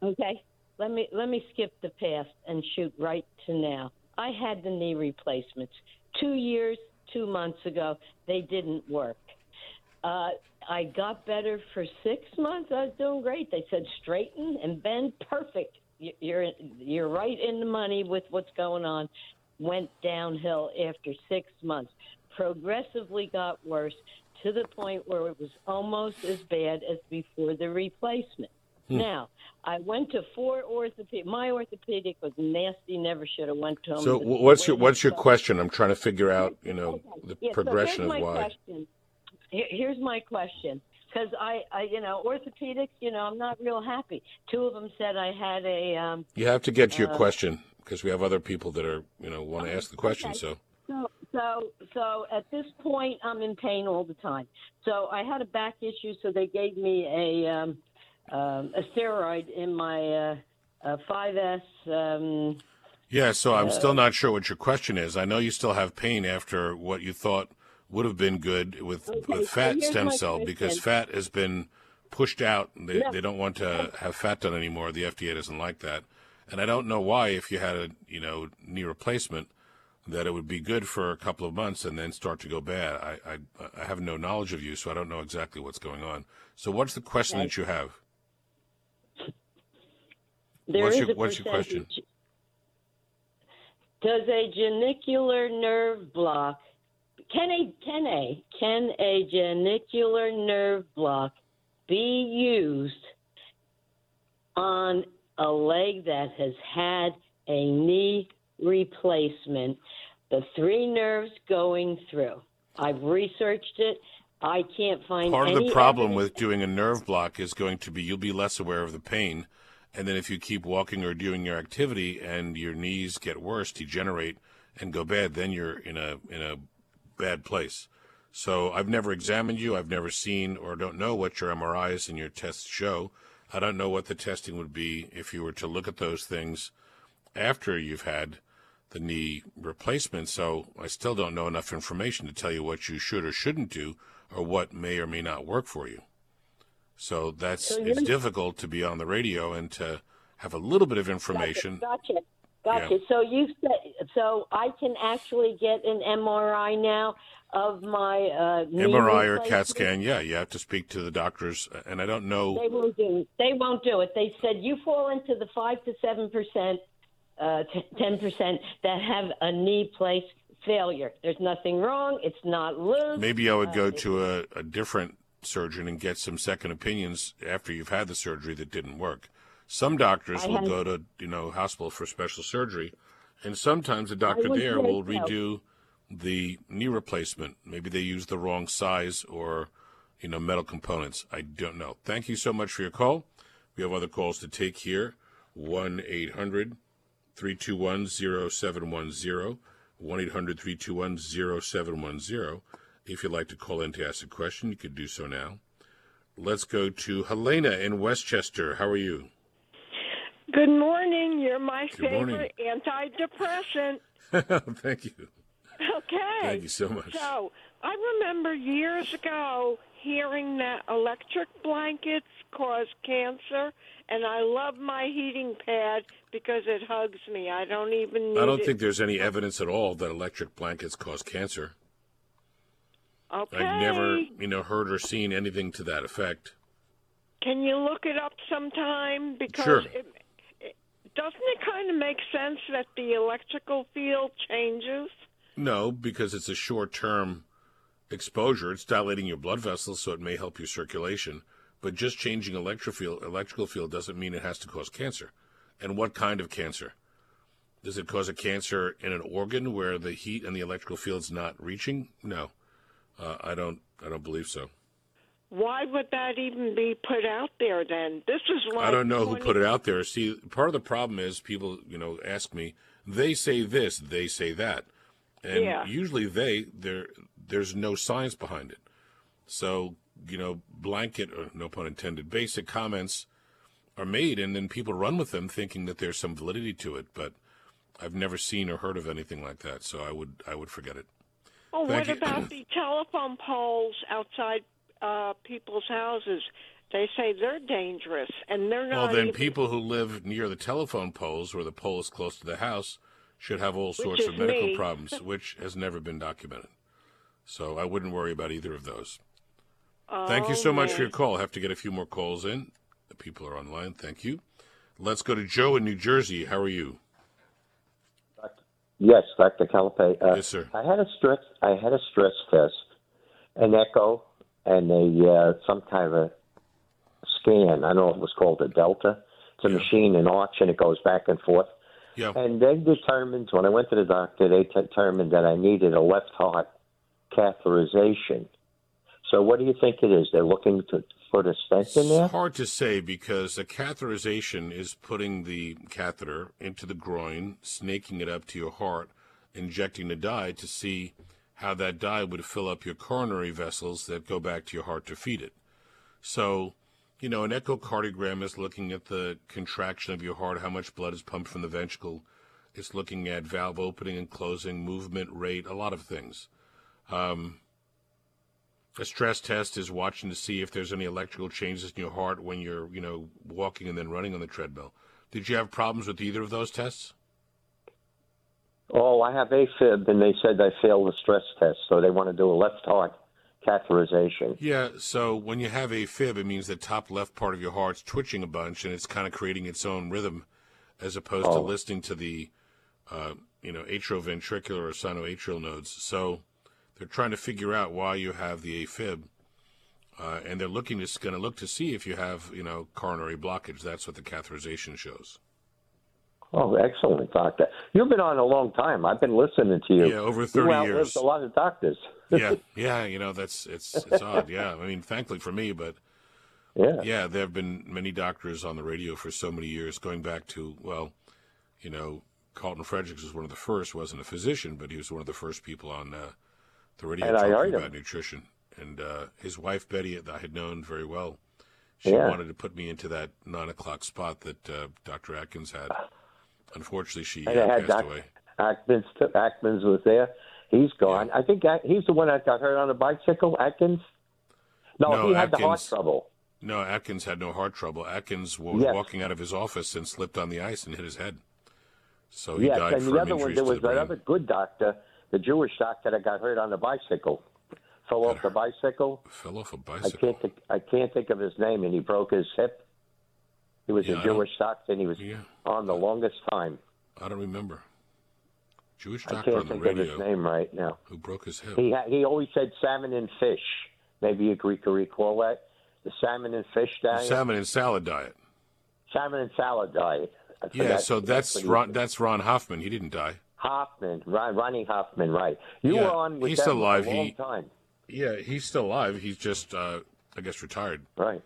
Okay, let me let me skip the past and shoot right to now. I had the knee replacements two years, two months ago. They didn't work. Uh, I got better for six months. I was doing great. They said straighten and bend. Perfect. You're you're right in the money with what's going on. Went downhill after six months. Progressively got worse to the point where it was almost as bad as before the replacement. Now, I went to four orthopedic. My orthopedic was nasty. Never should have went to him. So what's your what's your question? I'm trying to figure out, you know, the yeah, progression so of why. Question. Here's my question. Because, I, I, you know, orthopedics, you know, I'm not real happy. Two of them said I had a... Um, you have to get to your uh, question because we have other people that are, you know, want to okay, ask the question. Okay. So. so so so at this point, I'm in pain all the time. So I had a back issue, so they gave me a... Um, Um, a steroid in my uh, uh, five S. Um, yeah, so I'm uh, still not sure what your question is. I know you still have pain after what you thought would have been good with, okay, with fat so stem cell question. Because fat has been pushed out. They, no. they don't want to have fat done anymore. The F D A doesn't like that. And I don't know why if you had a you know knee replacement that it would be good for a couple of months and then start to go bad. I, I, I have no knowledge of you, so I don't know exactly what's going on. So what's the question okay. that you have? There what's, your, what's your question? Does a genicular nerve block, can a, can a, can a genicular nerve block be used on a leg that has had a knee replacement, the three nerves going through? I've researched it. I can't find Part any of the problem evidence. With doing a nerve block is going to be you'll be less aware of the pain. And then if you keep walking or doing your activity and your knees get worse, degenerate, and go bad, then you're in a in a bad place. So I've never examined you. I've never seen or don't know what your M R Is and your tests show. I don't know what the testing would be if you were to look at those things after you've had the knee replacement. So I still don't know enough information to tell you what you should or shouldn't do or what may or may not work for you. So that's, it's difficult to be on the radio and to have a little bit of information. Gotcha. Gotcha. Gotcha. Yeah. So you said, so I can actually get an M R I now of my uh, knee M R I or C A T scan. Yeah, you have to speak to the doctors, and I don't know. They won't do it. They won't do it. They said you fall into the five to seven percent, uh, ten percent that have a knee place failure. There's nothing wrong. It's not loose. Maybe I would go uh, to a, a different surgeon and get some second opinions after you've had the surgery that didn't work. Some doctors I will have, go to, you know, hospital for special surgery, and sometimes a doctor there will redo the knee replacement. Maybe they use the wrong size or, you know, metal components. I don't know. Thank you so much for your call. We have other calls to take here. one eight hundred three two one zero seven one zero, one eight hundred three two one zero seven one zero. If you'd like to call in to ask a question, you could do so now. Let's go to Helena in Westchester. How are you? Good morning. You're my Good favorite morning. Antidepressant. Thank you. Okay. Thank you so much. So I remember years ago hearing that electric blankets cause cancer, and I love my heating pad because it hugs me. I don't even need I don't it. think there's any evidence at all that electric blankets cause cancer. Okay. I've never, you know, heard or seen anything to that effect. Can you look it up sometime? Because sure. it, Doesn't it kind of make sense that the electrical field changes? No, because it's a short-term exposure. It's dilating your blood vessels, so it may help your circulation. But just changing electric field, electrical field doesn't mean it has to cause cancer. And what kind of cancer? Does it cause a cancer in an organ where the heat and the electrical field's not reaching? No, uh, I don't. I don't believe so. Why would that even be put out there then? This is like I don't know twenty- who put it out there. See, part of the problem is people, you know, ask me, they say this, they say that. And yeah. usually they, there, there's no science behind it. So, you know, blanket, or no pun intended, basic comments are made, and then people run with them thinking that there's some validity to it. But I've never seen or heard of anything like that, so I would, I would forget it. Oh, Thank what you. about the telephone poles outside Uh, people's houses? They say they're dangerous, and they're not. Well, then even... people who live near the telephone poles, where the pole is close to the house, should have all sorts of medical me. problems, which has never been documented. So I wouldn't worry about either of those. Oh, Thank you so much man. for your call. I have to get a few more calls in. The people are online. Thank you. Let's go to Joe in New Jersey. How are you? Yes, Doctor Calapai. Uh, yes, sir. I had a stress. I had a stress test, an echo. And a uh, some kind of a scan. I know it was called a Delta. It's a yeah. machine, an arch, and it goes back and forth. Yeah. And they determined, when I went to the doctor, they determined that I needed a left heart catheterization. So what do you think it is? They're looking to put a stent in there? It's hard to say, because a catheterization is putting the catheter into the groin, snaking it up to your heart, injecting the dye to see how that dye would fill up your coronary vessels that go back to your heart to feed it. So, you know, an echocardiogram is looking at the contraction of your heart, how much blood is pumped from the ventricle. It's looking at valve opening and closing, movement rate, a lot of things. Um, a stress test is watching to see if there's any electrical changes in your heart when you're, you know, walking and then running on the treadmill. Did you have problems with either of those tests? Oh, I have AFib, and they said I failed the stress test, so they want to do a left heart catheterization. Yeah, so when you have AFib, it means the top left part of your heart's twitching a bunch, and it's kind of creating its own rhythm, as opposed oh. to listening to the, uh, you know, atrioventricular or sinoatrial nodes. So they're trying to figure out why you have the AFib, uh, and they're looking to going to look to see if you have, you know, coronary blockage. That's what the catheterization shows. Oh, excellent, doctor. You've been on a long time. I've been listening to you. Yeah, over thirty you outlived years. A lot of doctors. yeah, yeah. You know, that's it's it's odd. Yeah, I mean, thankfully for me, but yeah, yeah. There have been many doctors on the radio for so many years, going back to well, you know, Carlton Fredericks was one of the first. Wasn't a physician, but he was one of the first people on uh, the radio and talking about him. nutrition. And uh, his wife Betty, I had known very well. She yeah. wanted to put me into that nine o'clock spot that uh, Doctor Atkins had. Unfortunately, she uh, passed Doc, away. Atkins, Atkins was there. He's gone. Yeah. I think I, he's the one that got hurt on a bicycle, Atkins? No, no he had Atkins, the heart trouble. No, Atkins had no heart trouble. Atkins was yes. walking out of his office and slipped on the ice and hit his head. So he yes, died and from the other injuries one, there was to the another brain. Good doctor, the Jewish doctor that got hurt on the bicycle. Fell got off her. the bicycle. Fell off a bicycle. I can't, think, I can't think of his name, and he broke his hip. He was yeah, a Jewish doctor, and he was yeah. on the longest time. I don't remember. Jewish doctor on the radio. I can't think of his name right now. Who broke his hip. He, ha- he always said salmon and fish. Maybe you can recall that. The salmon and fish diet. The salmon and salad diet. Salmon and salad diet. Yeah, so that's Ron, that's Ron Hoffman. He didn't die. Hoffman, Ron, Ronnie Hoffman, right. You yeah, were on with them for a long he, time. Yeah, he's still alive. He's just, uh, I guess, retired. Right.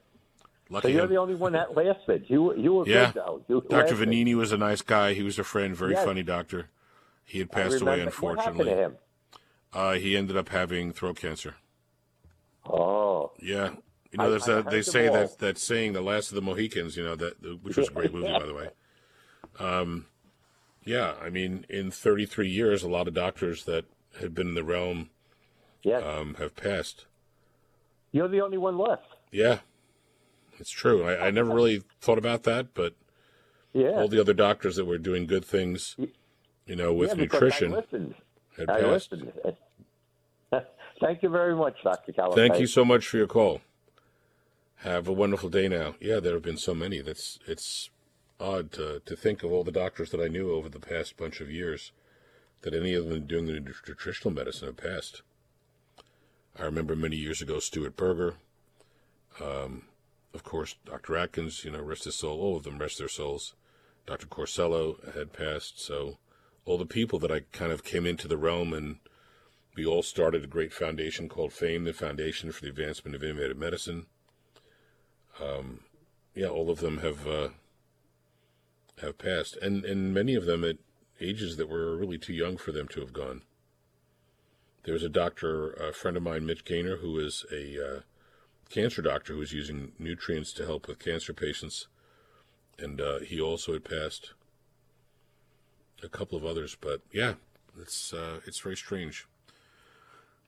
Lucky so you're him. the only one that lasted. You, you were yeah. good, though. You Doctor lasted. Vanini was a nice guy. He was a friend, very yes. funny doctor. He had passed away, unfortunately. What happened to him? Uh, he ended up having throat cancer. Oh. Yeah. You know, there's I, that, I they say that, that saying, the last of the Mohicans, you know, that which was a great movie, yeah. by the way. Um, yeah, I mean, in thirty-three years, a lot of doctors that had been in the realm yes. um, have passed. You're the only one left. Yeah, it's true. I, I never really thought about that, but yeah. all the other doctors that were doing good things, you know, with yeah, nutrition I listened. had I passed. Listened. Thank you very much, Doctor Calapai. Thank you so much for your call. Have a wonderful day now. Yeah, there have been so many. That's it's. Odd to, to think of all the doctors that I knew over the past bunch of years that any of them doing the nutritional medicine have passed. I remember many years ago, Stuart Berger, um, of course, Doctor Atkins, you know, rest his soul, all of them rest their souls. Doctor Corsello had passed, so all the people that I kind of came into the realm, and we all started a great foundation called FAME, the Foundation for the Advancement of Innovative Medicine. Um, yeah, all of them have... Uh, have passed, and, and many of them at ages that were really too young for them to have gone. There was a doctor, a friend of mine, Mitch Gaynor, who is a uh, cancer doctor who was using nutrients to help with cancer patients, and uh, he also had passed. A couple of others, but yeah, it's uh, it's very strange.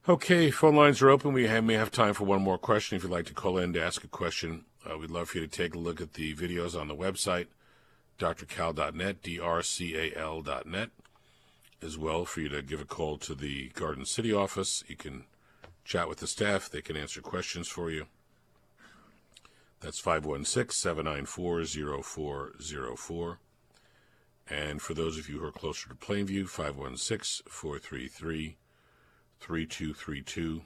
Okay, phone lines are open. We have, may have time for one more question. If you'd like to call in to ask a question, uh, we'd love for you to take a look at the videos on the website. D R cal dot net, D R C A L dot net, as well for you to give a call to the Garden City office. You can chat with the staff. They can answer questions for you. That's five one six, seven nine four, zero four zero four. And for those of you who are closer to Plainview, five one six, four three three, three two three two.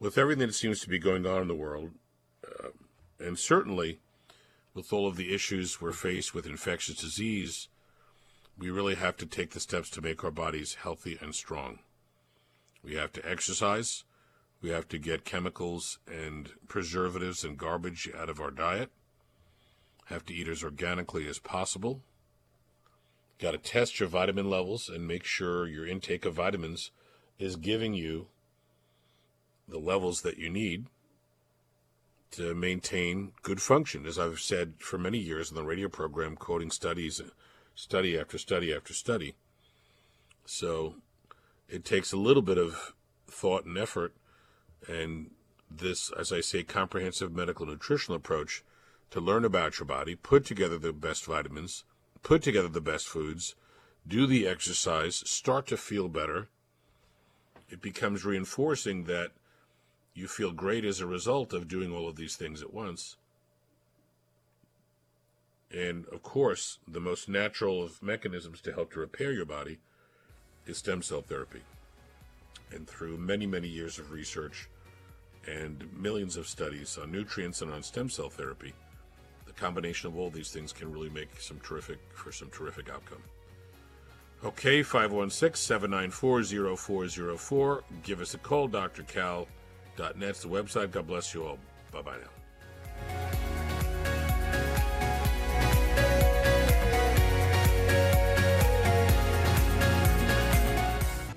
With everything that seems to be going on in the world, uh, and certainly... with all of the issues we're faced with infectious disease, we really have to take the steps to make our bodies healthy and strong. We have to exercise. We have to get chemicals and preservatives and garbage out of our diet. Have to eat as organically as possible. Got to test your vitamin levels and make sure your intake of vitamins is giving you the levels that you need to maintain good function. As I've said for many years in the radio program, quoting studies, study after study after study. So it takes a little bit of thought and effort, and this, as I say, comprehensive medical nutritional approach to learn about your body, put together the best vitamins, put together the best foods, do the exercise, start to feel better. It becomes reinforcing that you feel great as a result of doing all of these things at once. And, of course, the most natural of mechanisms to help to repair your body is stem cell therapy. And through many, many years of research and millions of studies on nutrients and on stem cell therapy, the combination of all these things can really make some terrific, for some terrific outcome. Okay, five one six, seven nine four, zero four zero four. Give us a call, Doctor Cal. Net's the website. God bless you all. Bye-bye now.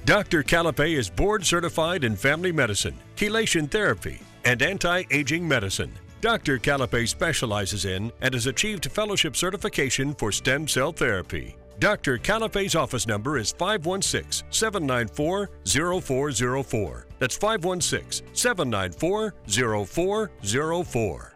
Doctor Calapai is board certified in family medicine, chelation therapy, and anti-aging medicine. Doctor Calapai specializes in and has achieved fellowship certification for stem cell therapy. Doctor Calapai's office number is five one six, seven nine four, zero four zero four. That's five one six, seven nine four, zero four zero four.